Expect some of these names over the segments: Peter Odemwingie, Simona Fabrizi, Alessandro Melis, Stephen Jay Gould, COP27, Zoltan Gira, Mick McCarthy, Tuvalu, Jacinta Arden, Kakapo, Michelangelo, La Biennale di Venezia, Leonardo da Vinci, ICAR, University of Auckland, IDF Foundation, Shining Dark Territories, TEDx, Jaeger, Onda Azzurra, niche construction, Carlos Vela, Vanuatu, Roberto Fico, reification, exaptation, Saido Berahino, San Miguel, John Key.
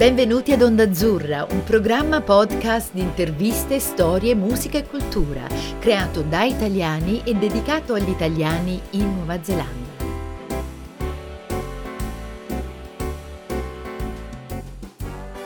Benvenuti ad Onda Azzurra, un programma podcast di interviste, storie, musica e cultura, creato da italiani e dedicato agli italiani in Nuova Zelanda.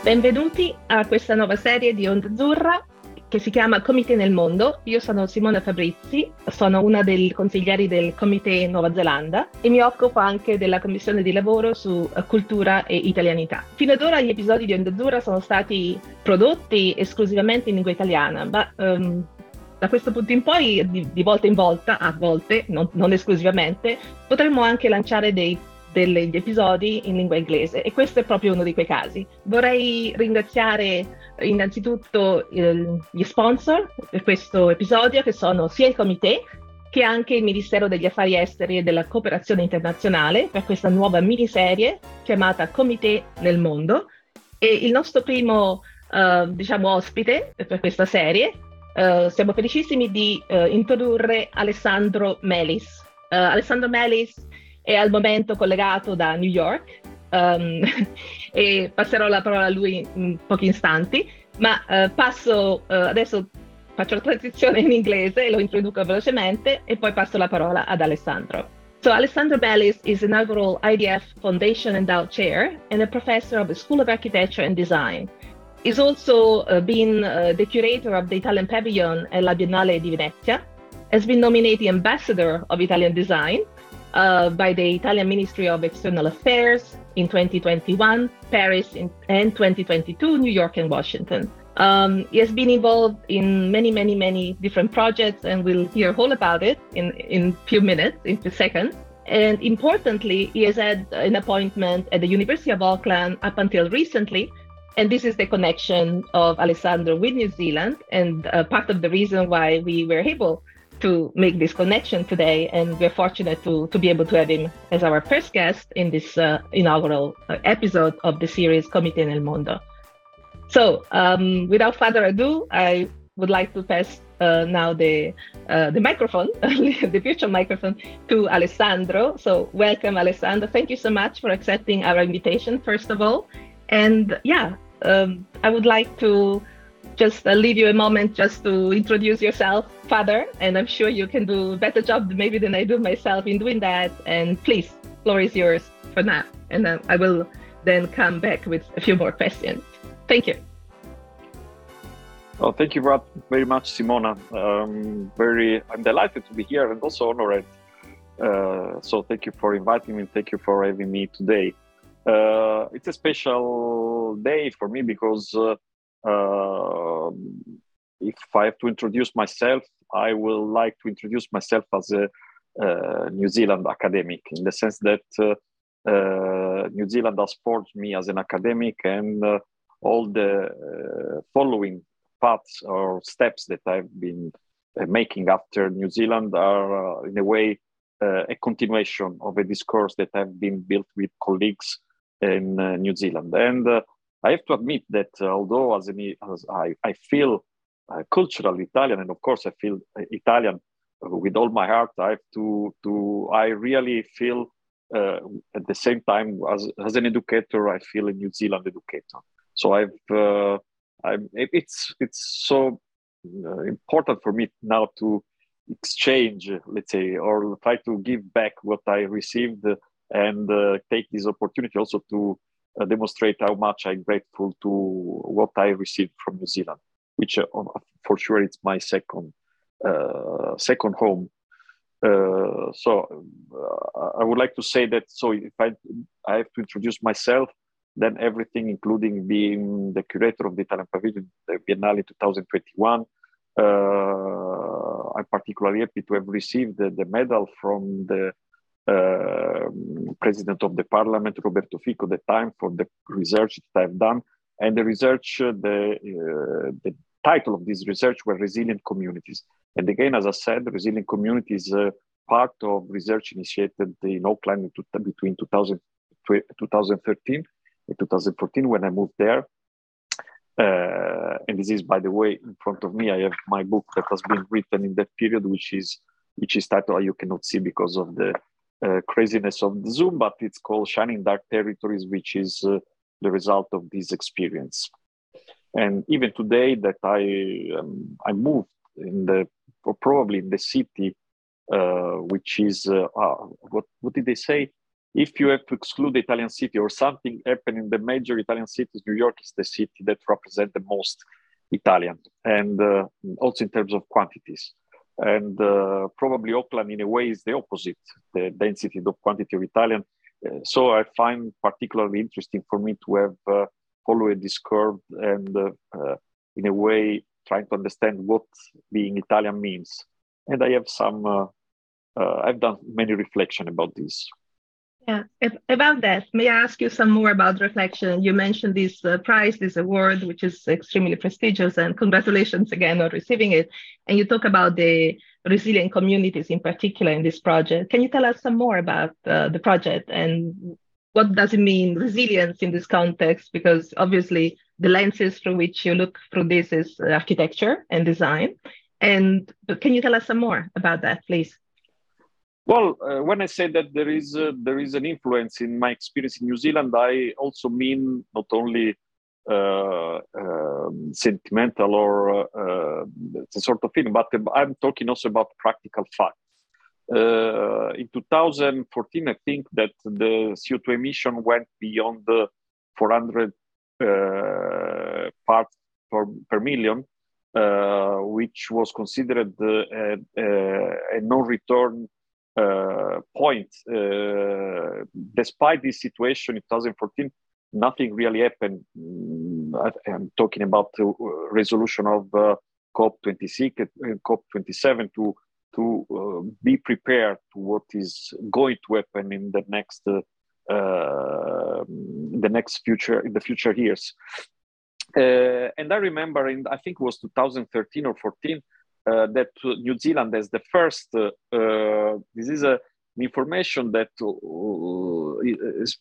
Benvenuti a questa nuova serie di Onda Azzurra che si chiama Comité nel Mondo. Io sono Simona Fabrizi, sono una dei consiglieri del Comité Nuova Zelanda e mi occupo anche della commissione di lavoro su cultura e italianità. Fino ad ora gli episodi di Onda Azzurra sono stati prodotti esclusivamente in lingua italiana, ma da questo punto in poi, di volta in volta, a volte, non esclusivamente, potremmo anche lanciare degli episodi in lingua inglese, e questo è proprio uno di quei casi. Vorrei ringraziare innanzitutto gli sponsor per questo episodio, che sono sia il Comité che anche il Ministero degli Affari Esteri e della Cooperazione Internazionale, per questa nuova miniserie chiamata Comité nel Mondo. E il nostro primo ospite per questa serie, siamo felicissimi di introdurre Alessandro Melis. Alessandro Melis è al momento collegato da New York, e passerò la parola a lui in pochi istanti, ma adesso faccio la transizione in inglese e lo introduco velocemente e poi passo la parola ad Alessandro. So Alessandro Melis is an inaugural IDF Foundation Endowed Chair and a professor of the School of Architecture and Design. He's also been the curator of the Italian Pavilion at La Biennale di Venezia, has been nominated Ambassador of Italian Design by the Italian Ministry of External Affairs in 2021, Paris and 2022, New York and Washington. He has been involved in many different projects, and we'll hear all about it in few minutes, in few seconds. And importantly, he has had an appointment at the University of Auckland up until recently, and this is the connection of Alessandro with New Zealand, and part of the reason why we were able to make this connection today, and we're fortunate to be able to have him as our first guest in this inaugural episode of the series Comité nel Mondo. So, without further ado, I would like to pass now the microphone, the virtual microphone, to Alessandro. So, welcome, Alessandro. Thank you so much for accepting our invitation, first of all. And I would like to just leave you a moment just to introduce yourself further, and I'm sure you can do a better job maybe than I do myself in doing that. And please, floor is yours for now, and I will then come back with a few more questions. Thank you. Well, thank you very much, Simona. I'm delighted to be here and also honored. So thank you for inviting me. Thank you for having me today. It's a special day for me because if I have to introduce myself, I will like to introduce myself as a New Zealand academic, in the sense that New Zealand has forged me as an academic, and all the following paths or steps that I've been making after New Zealand are in a way a continuation of a discourse that have been built with colleagues in New Zealand. And I have to admit that although I feel culturally Italian, and of course I feel Italian with all my heart, I really feel at the same time as an educator, I feel a New Zealand educator. So it's so important for me now to exchange, let's say, or try to give back what I received, and take this opportunity also to demonstrate how much I'm grateful to what I received from New Zealand, which for sure it's my second home. I would like to say that. So if I have to introduce myself, then everything, including being the curator of the Italian Pavilion, the Biennale 2021, I'm particularly happy to have received the medal from the President of the Parliament, Roberto Fico, the time for the research that I've done, and the research, the title of this research were Resilient Communities. And again, as I said, Resilient Communities is part of research initiated in Auckland between 2013 and 2014 when I moved there. And this is, by the way, in front of me, I have my book that has been written in that period, which is titled, you cannot see because of the craziness of the Zoom, but it's called Shining Dark Territories, which is the result of this experience. And even today that I moved in the, or probably in the city, which is, what did they say? If you have to exclude the Italian city or something happened in the major Italian cities, New York is the city that represents the most Italian, and also in terms of quantities. And probably Auckland in a way is the opposite, the density, the quantity of Italian. So I find particularly interesting for me to have followed this curve and in a way trying to understand what being Italian means. And I have some, I've done many reflections about this. Yeah, about that, may I ask you some more about reflection? You mentioned this prize, this award, which is extremely prestigious, and congratulations again on receiving it. And you talk about the resilient communities in particular in this project. Can you tell us some more about the project and what does it mean, resilience in this context? Because obviously the lenses through which you look through this is architecture and design. And can you tell us some more about that, please? Well, when I say that there is an influence in my experience in New Zealand, I also mean not only sentimental or the sort of thing, but I'm talking also about practical facts. In 2014, I think that the CO2 emission went beyond the 400 parts per million, which was considered a non-return point. Despite this situation in 2014, nothing really happened. I'm talking about the resolution of COP26 and COP27 to be prepared to what is going to happen in the future years. And I remember, I think it was 2013 or 14. That New Zealand is the first, this is an information that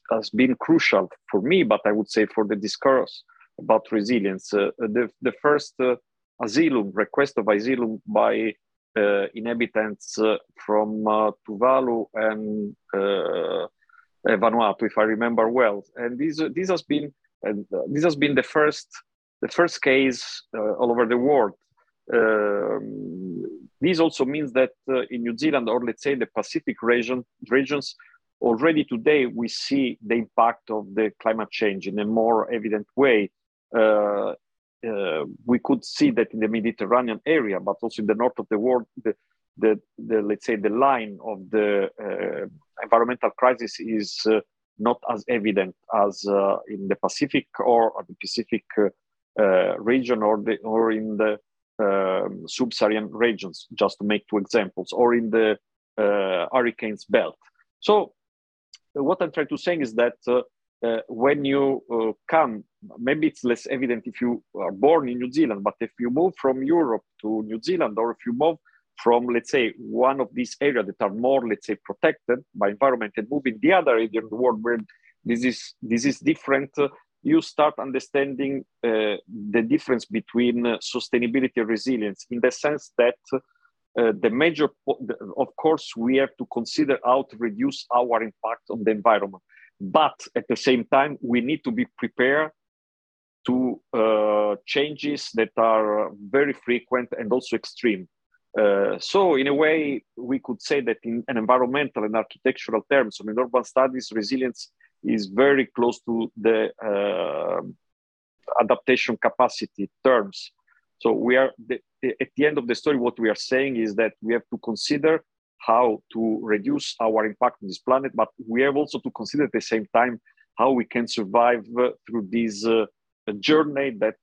has been crucial for me, but I would say for the discourse about resilience. The first asylum, request of asylum by inhabitants from Tuvalu and Vanuatu, if I remember well. And this has been the first case all over the world. This also means that in New Zealand, or let's say the Pacific regions, already today we see the impact of the climate change in a more evident way. We could see that in the Mediterranean area, but also in the north of the world, the let's say the line of the environmental crisis is not as evident as in the Pacific or the Pacific region or in the sub-Saharan regions, just to make two examples, or in the hurricanes belt. So what I'm trying to say is that when you come, maybe it's less evident if you are born in New Zealand, but if you move from Europe to New Zealand, or if you move from, let's say, one of these areas that are more, let's say, protected by environment and move in the other area of the world where this is different, you start understanding the difference between sustainability and resilience, in the sense that of course, we have to consider how to reduce our impact on the environment. But at the same time, we need to be prepared to changes that are very frequent and also extreme. So in a way, we could say that in an environmental and architectural terms, in urban studies, resilience is very close to the adaptation capacity terms. So we are at the end of the story, what we are saying is that we have to consider how to reduce our impact on this planet, but we have also to consider at the same time how we can survive through this journey that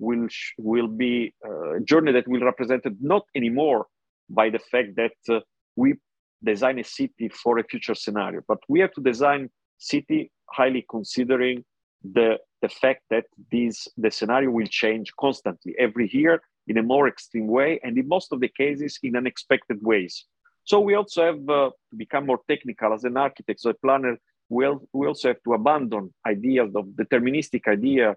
will be a journey that will represent not anymore by the fact that we design a city for a future scenario, but we have to design city highly considering the fact that the scenario will change constantly every year in a more extreme way, and in most of the cases in unexpected ways. So we also have to become more technical as an architect, as a planner. We also have to abandon ideas of deterministic idea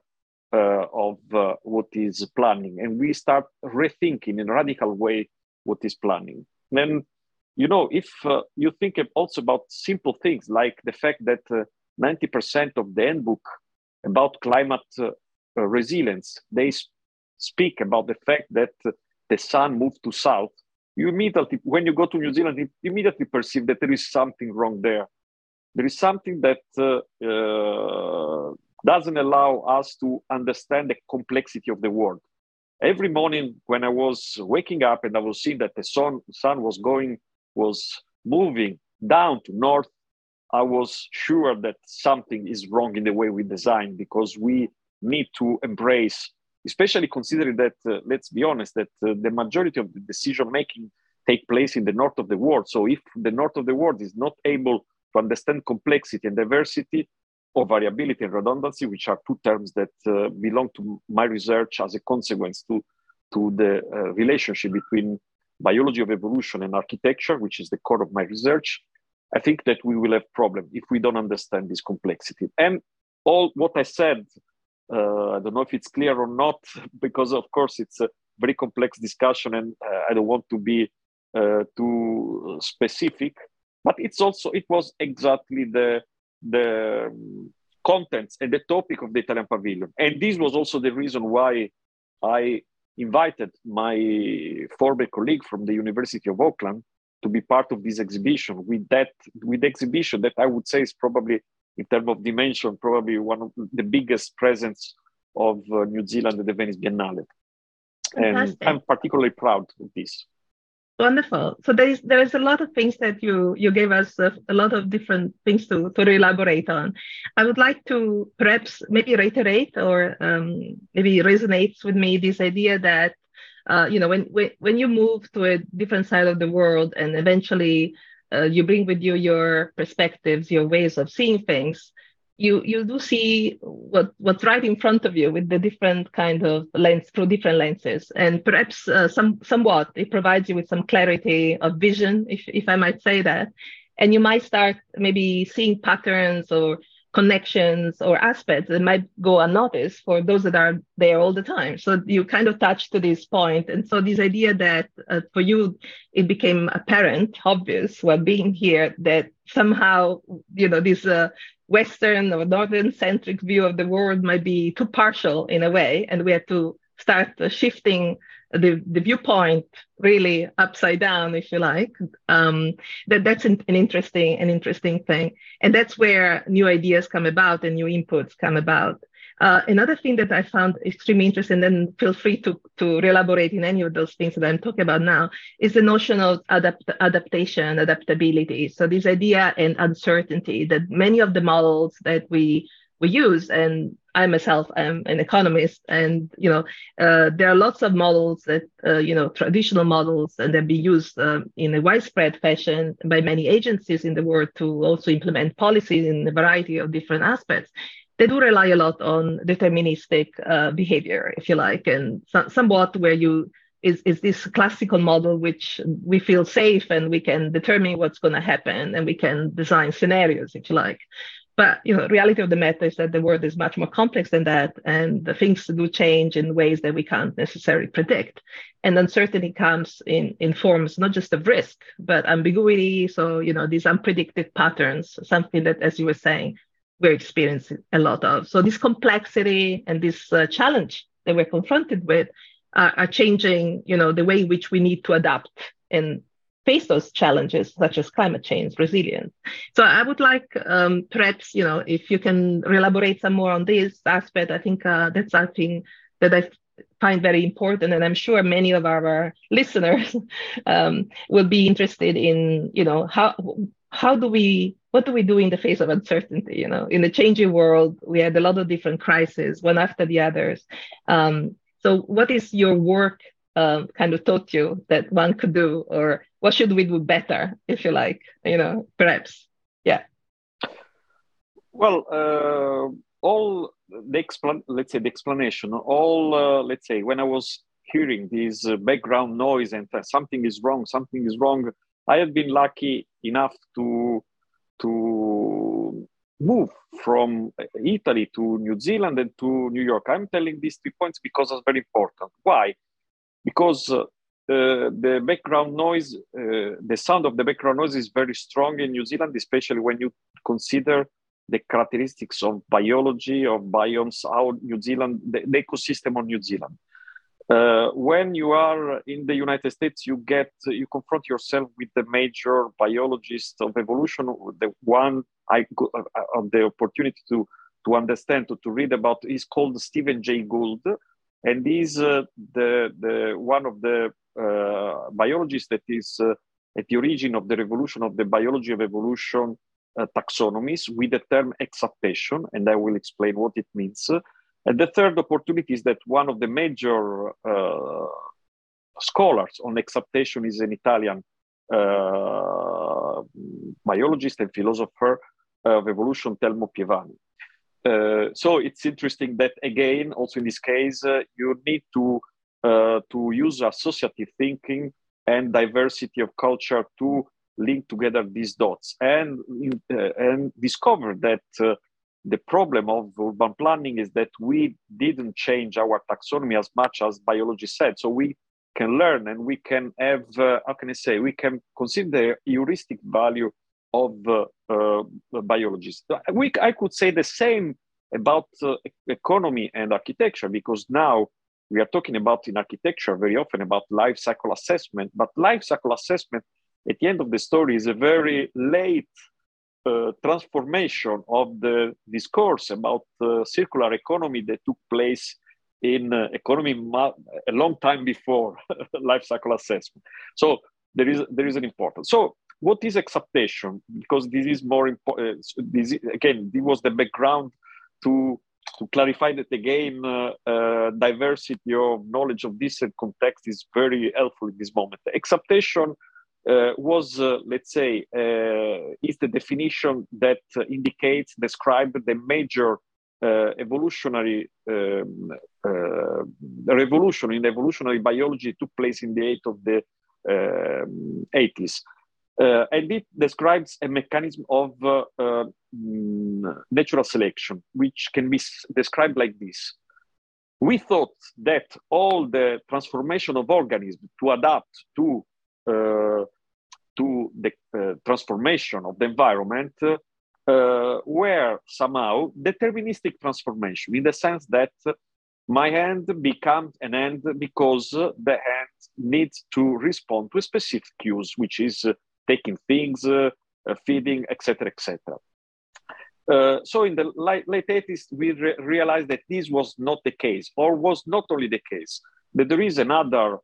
of what is planning, and we start rethinking in a radical way what is planning. Then, you know, if you think also about simple things like the fact that 90% of the handbook about climate resilience. They speak about the fact that the sun moved to south. You immediately, when you go to New Zealand, you immediately perceive that there is something wrong there. There is something that doesn't allow us to understand the complexity of the world. Every morning when I was waking up and I was seeing that the sun was moving down to north, I was sure that something is wrong in the way we design, because we need to embrace, especially considering that, let's be honest, that the majority of the decision making take place in the north of the world. So if the north of the world is not able to understand complexity and diversity, or variability and redundancy, which are two terms that belong to my research as a consequence to the relationship between biology of evolution and architecture, which is the core of my research, I think that we will have problem if we don't understand this complexity. And all what I said, I don't know if it's clear or not, because of course it's a very complex discussion and I don't want to be too specific, but it's also, it was exactly the contents and the topic of the Italian pavilion. And this was also the reason why I invited my former colleague from the University of Auckland to be part of this exhibition, with the exhibition that I would say is probably, in terms of dimension, probably one of the biggest presence of New Zealand at the Venice Biennale. Fantastic. And I'm particularly proud of this. Wonderful. So there is a lot of things that you gave us, a lot of different things to elaborate on. I would like to perhaps maybe reiterate or maybe resonates with me this idea that, when you move to a different side of the world and eventually you bring with you your perspectives, your ways of seeing things, you do see what's right in front of you with the different kind of lens, through different lenses, and perhaps somewhat it provides you with some clarity of vision, if I might say that, and you might start maybe seeing patterns or connections or aspects that might go unnoticed for those that are there all the time. So you kind of touched to this point. And so this idea that for you, it became apparent, obvious while being here, that somehow, this Western or Northern centric view of the world might be too partial in a way. And we have to start shifting the viewpoint really upside down, if you like. That's an interesting thing. And that's where new ideas come about and new inputs come about. Another thing that I found extremely interesting, and feel free to elaborate in any of those things that I'm talking about now, is the notion of adaptation, adaptability. So this idea and uncertainty that many of the models that we use, and I myself am an economist, and there are lots of models that traditional models, and then be used in a widespread fashion by many agencies in the world to also implement policies in a variety of different aspects. They do rely a lot on deterministic behavior, if you like, and somewhat where you is this classical model which we feel safe and we can determine what's going to happen and we can design scenarios, if you like. But reality of the matter is that the world is much more complex than that, and the things do change in ways that we can't necessarily predict. And uncertainty comes in forms not just of risk, but ambiguity. So, these unpredicted patterns, something that, as you were saying, we're experiencing a lot of. So this complexity and this challenge that we're confronted with are changing, the way in which we need to adapt and face those challenges, such as climate change, resilience. So I would like perhaps, if you can elaborate some more on this aspect. I think that's something that I find very important, and I'm sure many of our listeners will be interested in, what do we do in the face of uncertainty? In the changing world, we had a lot of different crises, one after the others. So what is your work kind of taught you that one could do, or what should we do better, if you like, perhaps? Yeah. Well, all the explanation, all, when I was hearing this background noise and something is wrong, I have been lucky enough to move from Italy to New Zealand and to New York. I'm telling these 3 points because it's very important. Why? Because the background noise, the sound of the background noise is very strong in New Zealand, especially when you consider the characteristics of biology, of biomes, how New Zealand, the ecosystem of New Zealand. When you are in the United States, you confront yourself with the major biologists of evolution, the one I had the opportunity to understand, to read about, is called Stephen Jay Gould, and he's the one of the biologists that is at the origin of the revolution of the biology of evolution taxonomies with the term exaptation, and I will explain what it means. And the third opportunity is that one of the major scholars on exaptation is an Italian biologist and philosopher of evolution, Telmo Pievani. So it's interesting that, again, also in this case, you need to use associative thinking and diversity of culture to link together these dots and discover that the problem of urban planning is that we didn't change our taxonomy as much as biology said. So we can learn and we can have, how can I say, we can consider the heuristic value of biologists. I could say the same about economy and architecture, because now we are talking about in architecture very often about life cycle assessment, but life cycle assessment at the end of the story is a very late transformation of the discourse about circular economy that took place in economy a long time before life cycle assessment. So there is an importance. So what is exaptation? Because this is more important. Again, this was the background to clarify that again. Diversity of knowledge of this context is very helpful in this moment. Exaptation was, let's say, is the definition that describes the major evolutionary revolution in evolutionary biology took place in the 80s. And it describes a mechanism of natural selection, which can be described like this. We thought that all the transformation of organisms to adapt to the transformation of the environment were somehow deterministic transformation, in the sense that my hand becomes an hand because the hand needs to respond to specific cues, which is taking things, feeding, etc., etc. So in the late 80s, we realized that this was not the case, or was not only the case, that there is another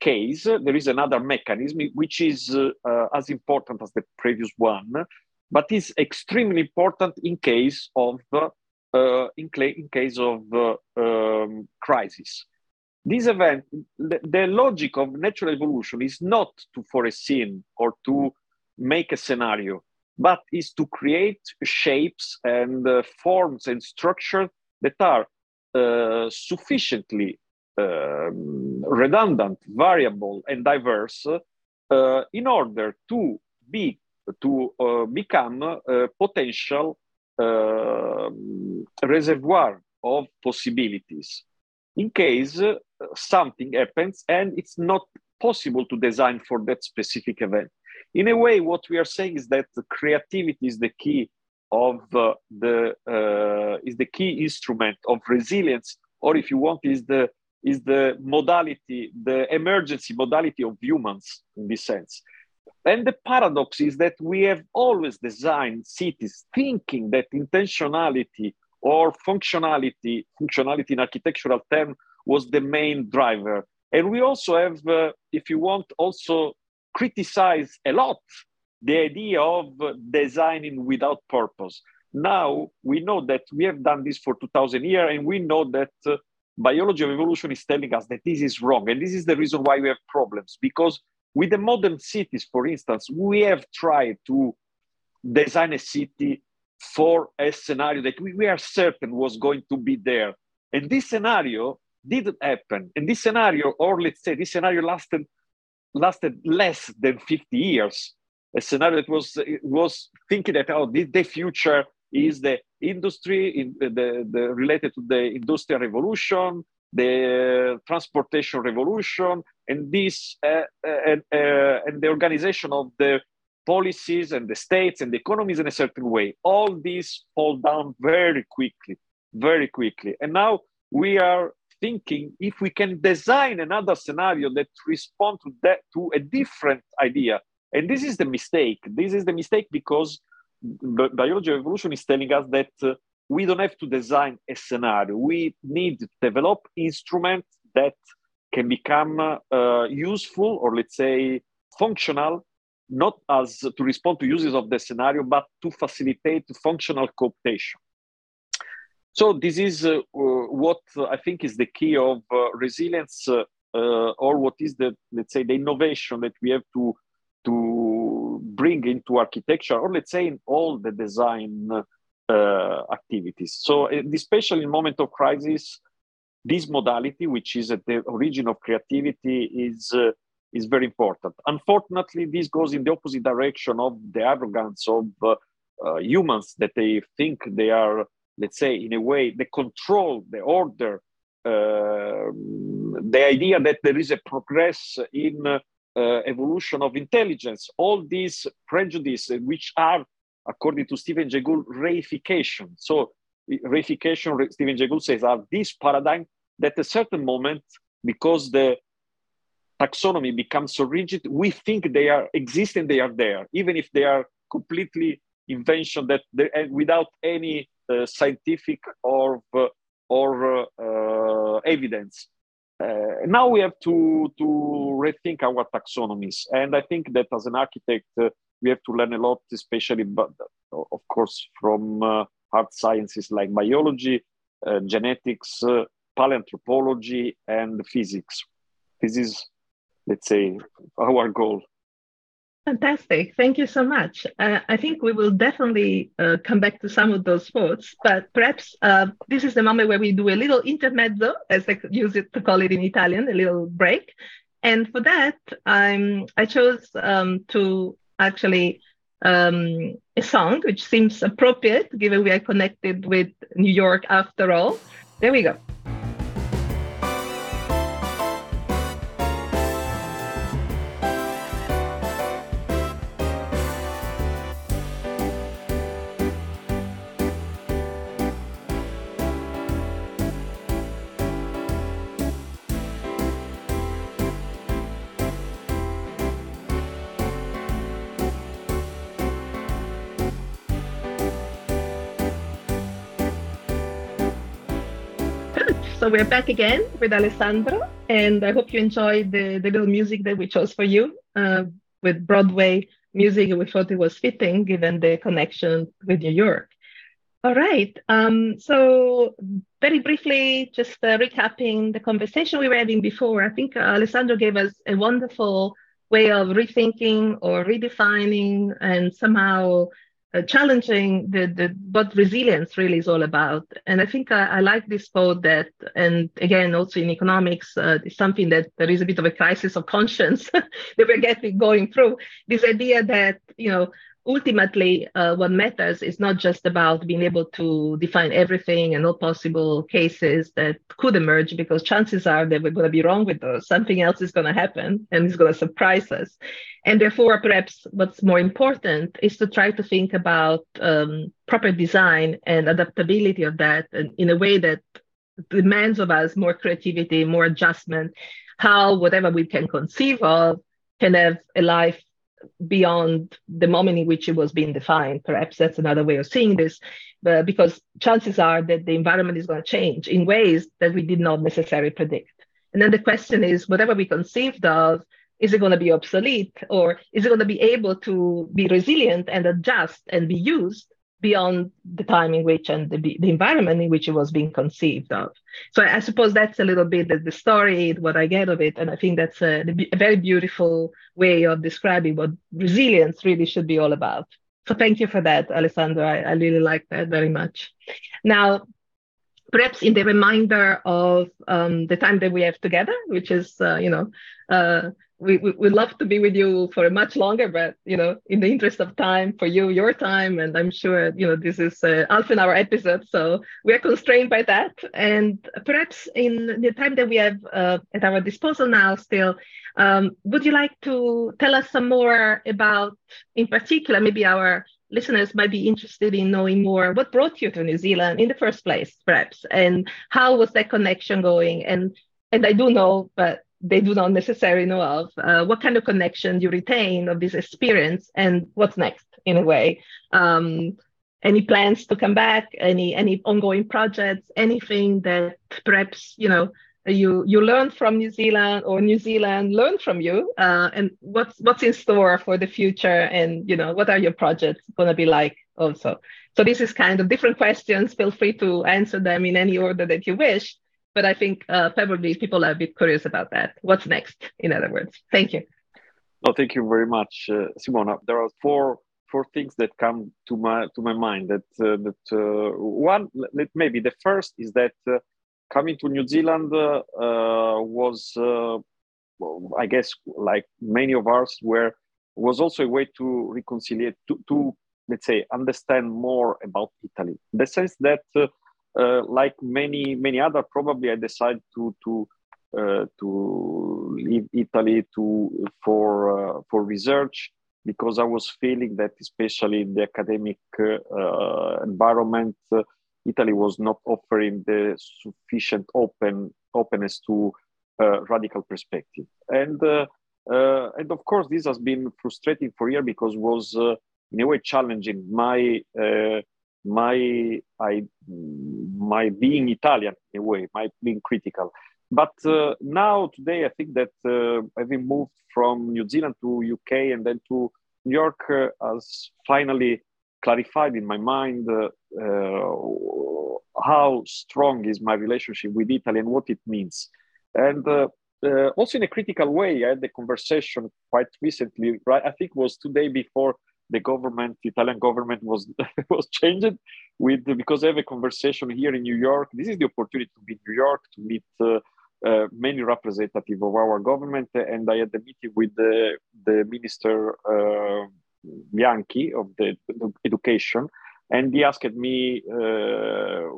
case, there is another mechanism which is as important as the previous one, but is extremely important in case of crisis. This event, the logic of natural evolution is not to foresee or to make a scenario, but is to create shapes and forms and structures that are sufficiently redundant, variable, and diverse in order to become a potential reservoir of possibilities in case something happens and it's not possible to design for that specific event. In a way, what we are saying is that creativity is the key of is the key instrument of resilience, or if you want, is the modality, the emergency modality of humans in this sense. And the paradox is that we have always designed cities thinking that intentionality or functionality in architectural term, was the main driver. And we also have, if you want, also criticized a lot the idea of designing without purpose. Now we know that we have done this for 2,000 years, and we know that biology of evolution is telling us that this is wrong, and this is the reason why we have problems, because with the modern cities, for instance, we have tried to design a city for a scenario that we are certain was going to be there, and this scenario didn't happen, and this scenario, or let's say this scenario lasted less than 50 years, a scenario that was thinking that, oh, the future is the industry, related to the industrial revolution, the transportation revolution, and the organization of the policies and the states and the economies in a certain way. All these fall down very quickly, very quickly. And now we are thinking if we can design another scenario that responds to that, to a different idea. And this is the mistake. This is the mistake because biology evolution is telling us that we don't have to design a scenario. We need to develop instruments that can become useful or, let's say, functional, not as to respond to uses of the scenario, but to facilitate functional cooptation. So this is what I think is the key of resilience, or what is the, let's say, the innovation that we have to bring into architecture, or let's say in all the design activities. So especially in moment of crisis, this modality, which is at the origin of creativity, is very important. Unfortunately, this goes in the opposite direction of the arrogance of humans, that they think they are, let's say, in a way, they control the order, the idea that there is a progress in evolution of intelligence. All these prejudices, which are, according to Stephen Jay Gould, reification. So reification, Stephen Jay Gould says, are this paradigm that at a certain moment, because the taxonomy becomes so rigid, we think they are existing, they are there, even if they are completely invention that without any scientific or evidence. Now we have to rethink our taxonomies, and I think that as an architect we have to learn a lot, especially, but of course, from hard sciences like biology, genetics, paleoanthropology, and physics. This is, let's say, our goal. Fantastic. Thank you so much. I think we will definitely come back to some of those thoughts, but perhaps this is the moment where we do a little intermezzo, as they use it to call it in Italian, a little break. And for that, I chose to actually a song, which seems appropriate, given we are connected with New York after all. There we go. So we're back again with Alessandro, and I hope you enjoyed the little music that we chose for you with Broadway music. We thought it was fitting given the connection with New York. All right. So very briefly, just recapping the conversation we were having before, I think Alessandro gave us a wonderful way of rethinking or redefining and somehow challenging what resilience really is all about. And I think I like this quote that, and again, also in economics, is something that there is a bit of a crisis of conscience that we're going through. This idea that, you know, ultimately what matters is not just about being able to define everything and all possible cases that could emerge, because chances are that we're going to be wrong with those. Something else is going to happen and it's going to surprise us. And therefore, perhaps what's more important is to try to think about proper design and adaptability of that in a way that demands of us more creativity, more adjustment, how whatever we can conceive of can have a life beyond the moment in which it was being defined. Perhaps that's another way of seeing this, but because chances are that the environment is going to change in ways that we did not necessarily predict. And then the question is, whatever we conceived of, is it going to be obsolete, or is it going to be able to be resilient and adjust and be used beyond the time in which and the environment in which it was being conceived of? So I suppose that's a little bit the story, what I get of it. And I think that's a very beautiful way of describing what resilience really should be all about. So thank you for that, Alessandro. I really like that very much. Now, perhaps in the reminder of the time that we have together, which is, we'd love to be with you for much longer, but, you know, in the interest of time, for you, your time, and I'm sure, you know, this is a half an hour episode, so we're constrained by that. And perhaps in the time that we have at our disposal now still, Would you like to tell us some more about, in particular, maybe our listeners might be interested in knowing more, what brought you to New Zealand in the first place, perhaps, and how was that connection going? And I do know, but they do not necessarily know of, what kind of connection you retain of this experience and what's next, in a way. Any plans to come back, any ongoing projects, anything that perhaps, you know, you learn from New Zealand or New Zealand learn from you, and what's in store for the future, and, you know, what are your projects going to be like also? So this is kind of different questions. Feel free to answer them in any order that you wish. But I think probably people are a bit curious about that. What's next, in other words? Thank you. Oh, thank you very much, Simona. There are four things that come to my mind. Maybe the first is that coming to New Zealand was, I guess, like many of us was also a way to reconcile, to let's say, understand more about Italy. In the sense that, like many other, probably I decided to leave Italy for research, because I was feeling that, especially in the academic environment, Italy was not offering the sufficient openness to radical perspective, and of course this has been frustrating for a year, because it was in a way challenging my being Italian, in a way, my being critical. But now, today, I think that having moved from New Zealand to UK and then to New York has finally clarified in my mind how strong is my relationship with Italy and what it means. And also, in a critical way, I had the conversation quite recently, right? I think it was 2 days before the government, Italian government, was changed, because I have a conversation here in New York. This is the opportunity to be in New York, to meet many representatives of our government. And I had a meeting with the Minister Bianchi of the Education. And he asked me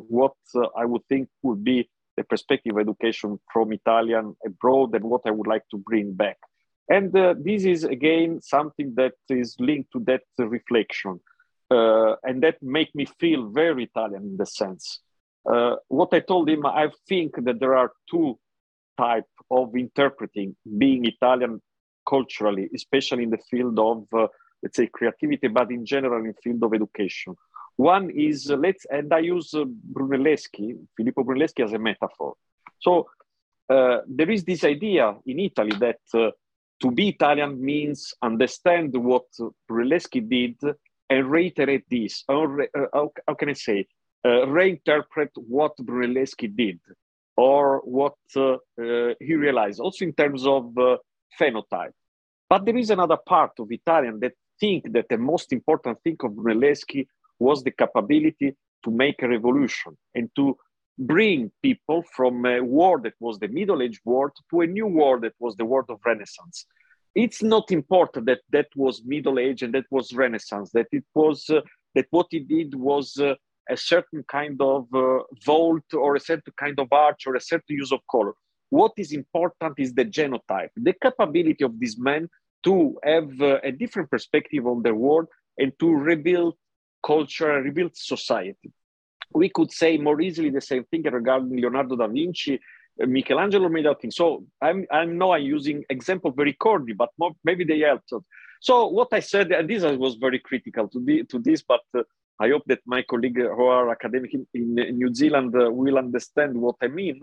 what I would think would be the perspective of education from Italian abroad and what I would like to bring back. And this is, again, something that is linked to that reflection. And that make me feel very Italian in the sense. What I told him, I think that there are two types of interpreting being Italian culturally, especially in the field of, let's say, creativity, but in general in the field of education. One is, and I use Filippo Brunelleschi as a metaphor. So there is this idea in Italy that to be Italian means understand what Brunelleschi did and reiterate this, how can I say, reinterpret what Brunelleschi did or what he realized, also in terms of phenotype. But there is another part of Italian that think that the most important thing of Brunelleschi was the capability to make a revolution and to bring people from a world that was the Middle Age world to a new world that was the world of Renaissance. It's not important that that was Middle Age and that was Renaissance, that it was that what he did was a certain kind of vault or a certain kind of arch or a certain use of color. What is important is the genotype, the capability of this man to have a different perspective on the world and to rebuild culture, rebuild society. We could say more easily the same thing regarding Leonardo da Vinci, Michelangelo made out things. So I know I'm using example very corny, but maybe they helped. So what I said, and this I was very critical to this, but I hope that my colleague who are academic in New Zealand will understand what I mean.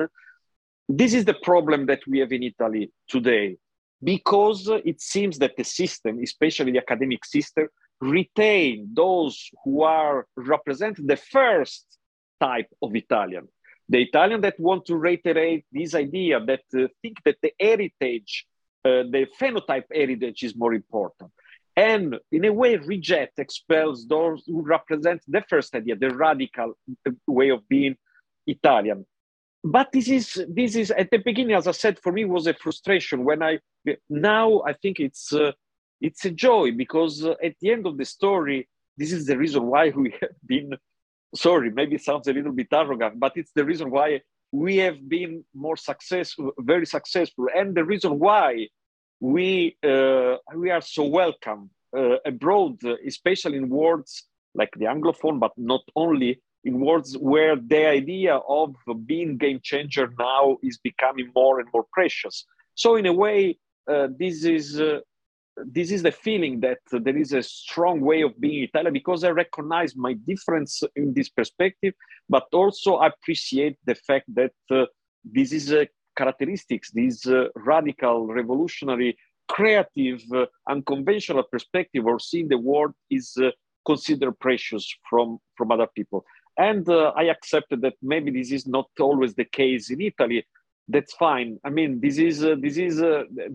This is the problem that we have in Italy today, because it seems that the system, especially the academic system, retain those who are represented the first type of Italian. The Italian that want to reiterate this idea, that think that the heritage, the phenotype heritage is more important. And in a way, reject, expels those who represent the first idea, the radical way of being Italian. But this is at the beginning, as I said, for me was a frustration. Now I think it's a joy, because at the end of the story, this is the reason why we have been, sorry, maybe it sounds a little bit arrogant, but it's the reason why we have been very successful, and the reason why we are so welcome abroad, especially in words like the Anglophone, but not only, in words where the idea of being game changer now is becoming more and more precious. So in a way, this is the feeling that there is a strong way of being Italian, because I recognize my difference in this perspective, but also appreciate the fact that this is a characteristics, this radical, revolutionary, creative, unconventional perspective or seeing the world is considered precious from other people. And I accepted that maybe this is not always the case in Italy. That's fine. I mean, this is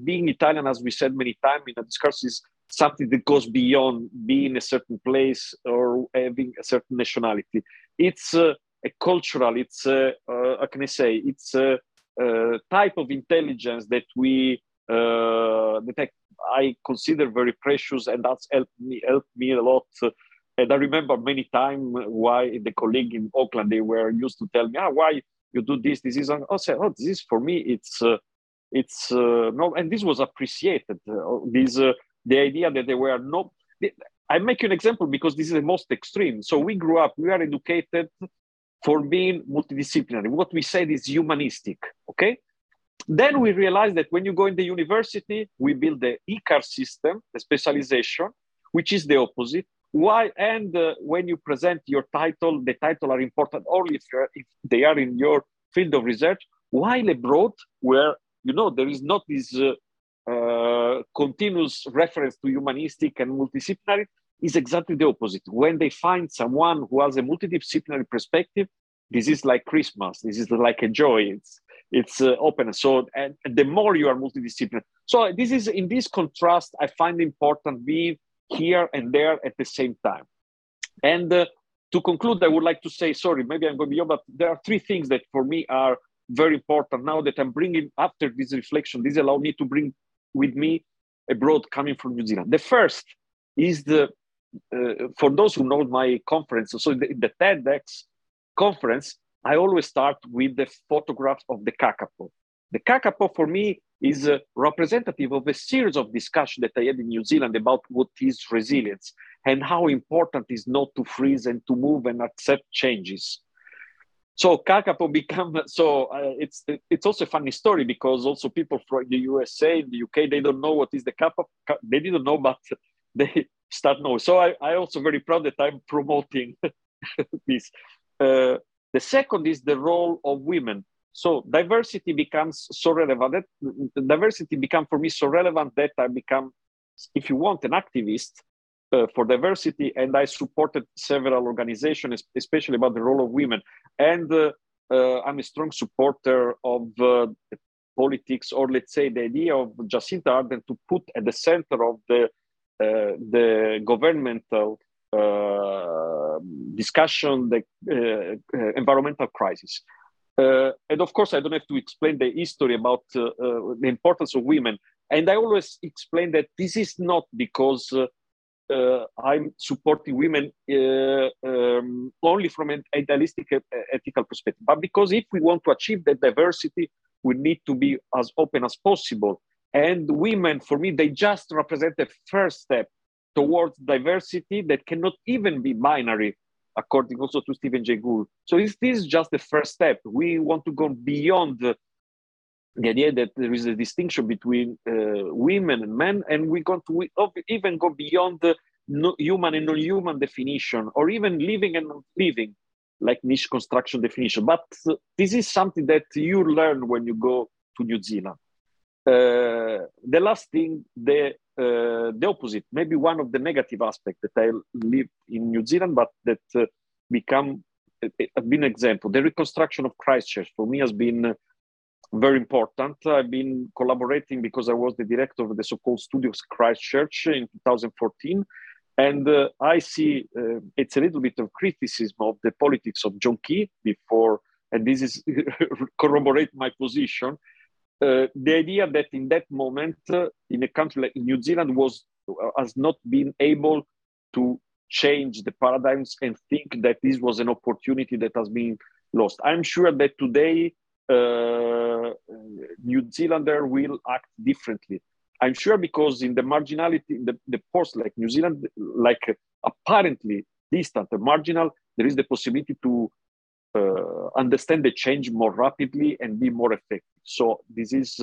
being Italian, as we said many times in a discussion, is something that goes beyond being a certain place or having a certain nationality. It's a cultural, it's, how can I say, it's type of intelligence that I consider very precious, and that's helped me a lot. And I remember many times why the colleague in Auckland, they were used to tell me, why you do this? This is, this is for me, it's no, and this was appreciated. The idea that there were no, I make you an example because this is the most extreme. So we grew up, we are educated for being multidisciplinary. What we said is humanistic, okay? Then we realized that when you go in the university, we build the ICAR system, the specialization, which is the opposite. Why? And when you present your title, the title are important only if they are in your field of research. While abroad, where, you know, there is not this continuous reference to humanistic and multidisciplinary, is exactly the opposite. When they find someone who has a multidisciplinary perspective, this is like Christmas. This is like a joy. It's open. So, and the more you are multidisciplinary. So this is, in this contrast, I find important being here and there at the same time. And to conclude, I would like to say, sorry, maybe I'm going beyond, but there are three things that for me are very important now that I'm bringing after this reflection. This allowed me to bring with me abroad coming from New Zealand. The first is for those who know my conference, so the TEDx conference, I always start with the photographs of the Kakapo. The Kakapo for me is a representative of a series of discussions that I had in New Zealand about what is resilience and how important it is not to freeze and to move and accept changes. So Kakapo it's also a funny story because also people from the USA, the UK, they don't know what is the Kakapo. They didn't know, but they start now. So I also very proud that I'm promoting this. The second is the role of women. So diversity becomes so relevant. Diversity becomes for me so relevant that I become, if you want, an activist for diversity. And I supported several organizations, especially about the role of women. And I'm a strong supporter of politics, or let's say the idea of Jacinta Arden to put at the center of the governmental discussion, the environmental crisis. And of course, I don't have to explain the history about the importance of women. And I always explain that this is not because I'm supporting women only from an idealistic ethical perspective, but because if we want to achieve that diversity, we need to be as open as possible. And women, for me, they just represent the first step towards diversity that cannot even be binary, according also to Stephen Jay Gould. So this is just the first step. We want to go beyond the idea that there is a distinction between women and men, and we're going to even go beyond the human and non-human definition, or even living and non-living, like niche construction definition. But this is something that you learn when you go to New Zealand. The last thing, the opposite, maybe one of the negative aspects that I lived in New Zealand, but that been an example. The reconstruction of Christchurch for me has been very important. I've been collaborating because I was the director of the so-called Studios Christchurch in 2014. And I see it's a little bit of criticism of the politics of John Key before, and this is corroborate my position. The idea that in that moment, in a country like New Zealand, has not been able to change the paradigms and think that this was an opportunity that has been lost. I'm sure that today, New Zealanders will act differently. I'm sure, because in the marginality, in the ports like New Zealand, like apparently distant or marginal, there is the possibility to understand the change more rapidly and be more effective. So this is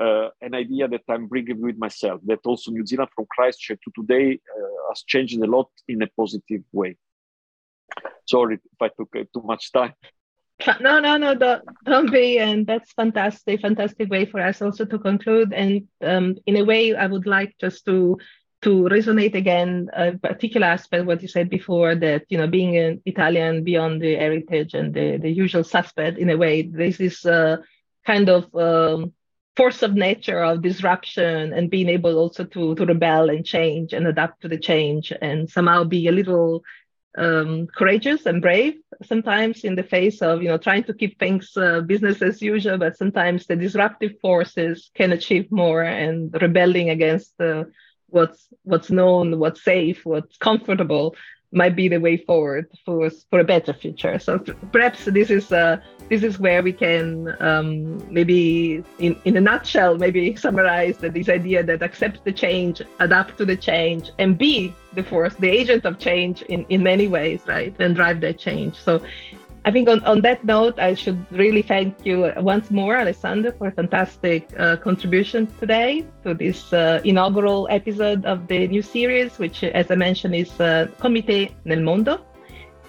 an idea that I'm bringing with myself, that also New Zealand from Christchurch to today has changed a lot in a positive way. Sorry if I took too much time. No, don't be. And that's fantastic way for us also to conclude. And in a way, I would like just to resonate again a particular aspect, what you said before, that, you know, being an Italian beyond the heritage and the usual suspect, in a way, this is kind of force of nature of disruption and being able also to rebel and change and adapt to the change and somehow be a little courageous and brave sometimes in the face of, you know, trying to keep things business as usual, but sometimes the disruptive forces can achieve more, and rebelling against what's known, what's safe, what's comfortable might be the way forward for a better future. So perhaps this is where we can maybe in a nutshell maybe summarize that this idea that accept the change, adapt to the change, and be the force, the agent of change in many ways, right? And drive that change. So I think on that note, I should really thank you once more, Alessandro, for a fantastic contribution today to this inaugural episode of the new series, which, as I mentioned, is Comité nel Mondo,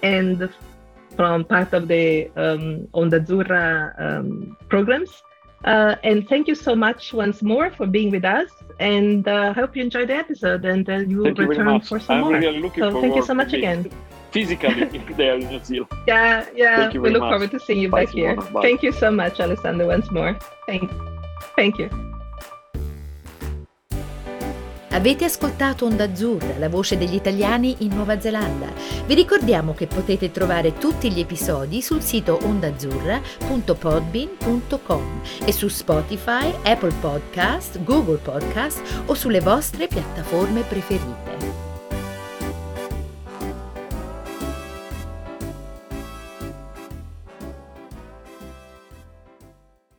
and from part of the Onda Azzurra programs. And thank you so much once more for being with us. And I hope you enjoyed the episode, and you will return for some more. Really so thank you so much again. Physically there in New Zealand. Yeah. We look forward to seeing you back here. Bye. Thank you so much, Alessandro, once more. Thank you. Avete ascoltato Onda Azzurra, la voce degli italiani in Nuova Zelanda. Vi ricordiamo che potete trovare tutti gli episodi sul sito ondaazzurra.podbean.com e su Spotify, Apple Podcast, Google Podcast o sulle vostre piattaforme preferite.